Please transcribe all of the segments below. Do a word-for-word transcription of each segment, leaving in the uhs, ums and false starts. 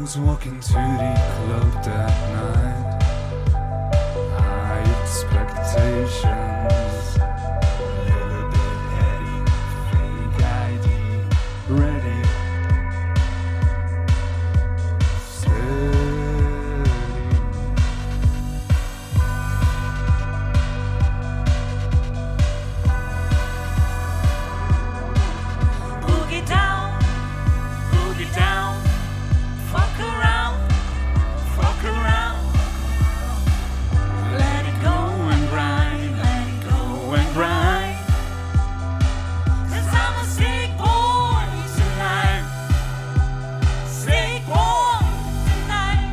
was walking to the club that night. High expectations, a little bit heady, fake I D, ready, steady. Boogie down, boogie down. Fuck around, fuck around. Let it go and grind, let it go and grind. 'Cause I'm a sick boy tonight, sick boy tonight.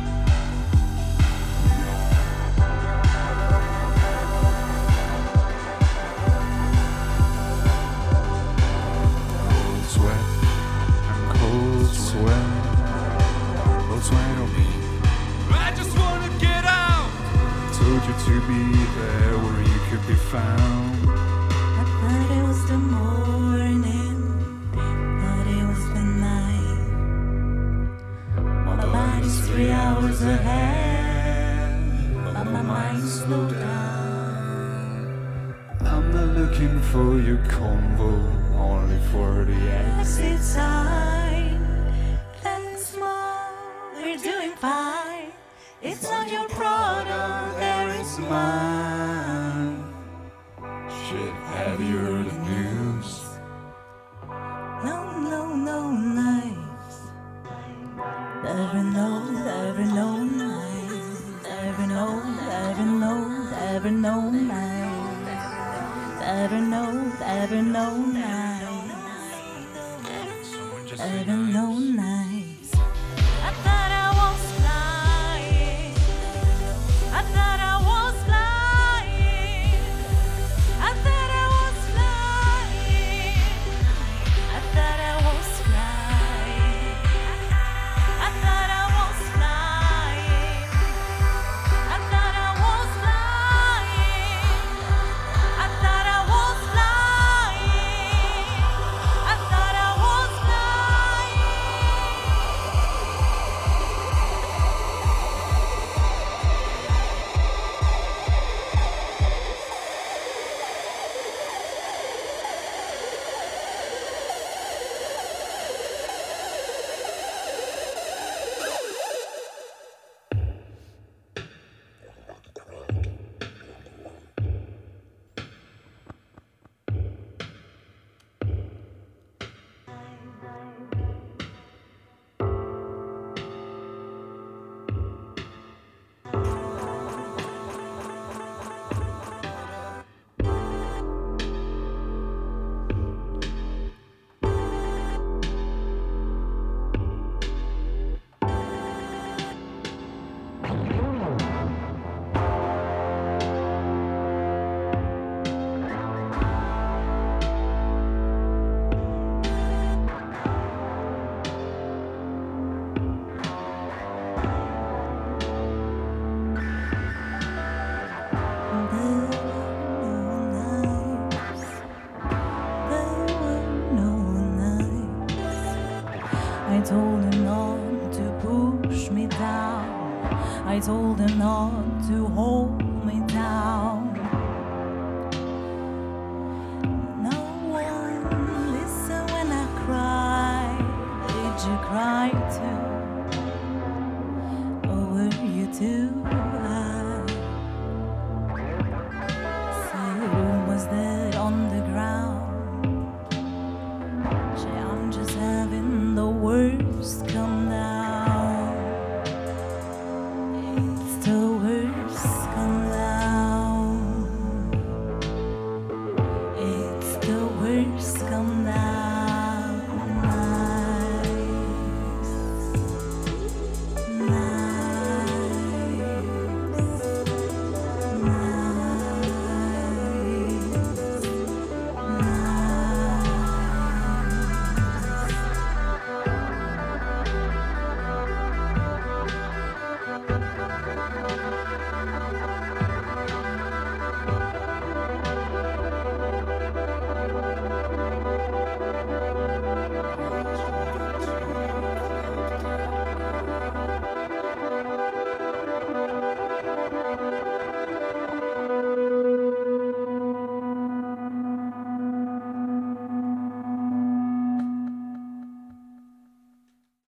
Cold sweat, I'm cold sweat. On me. I just wanna get out. Told you to be there where you could be found. I thought it was the morning, thought it was the night. My, my body's three hours ahead, but my mind's slowed down. I'm not looking for your convo, only for the exit sign. Doing fine. It's, it's not your product, there is mine. Shit, have you heard the news? No, no, no nights. Never know, never know nights. Never know, never know, never know nights. Never know, never know nights. Never know nights. I told him not to push me down. I told him not to hold me down. No one listened when I cried. Did you cry too?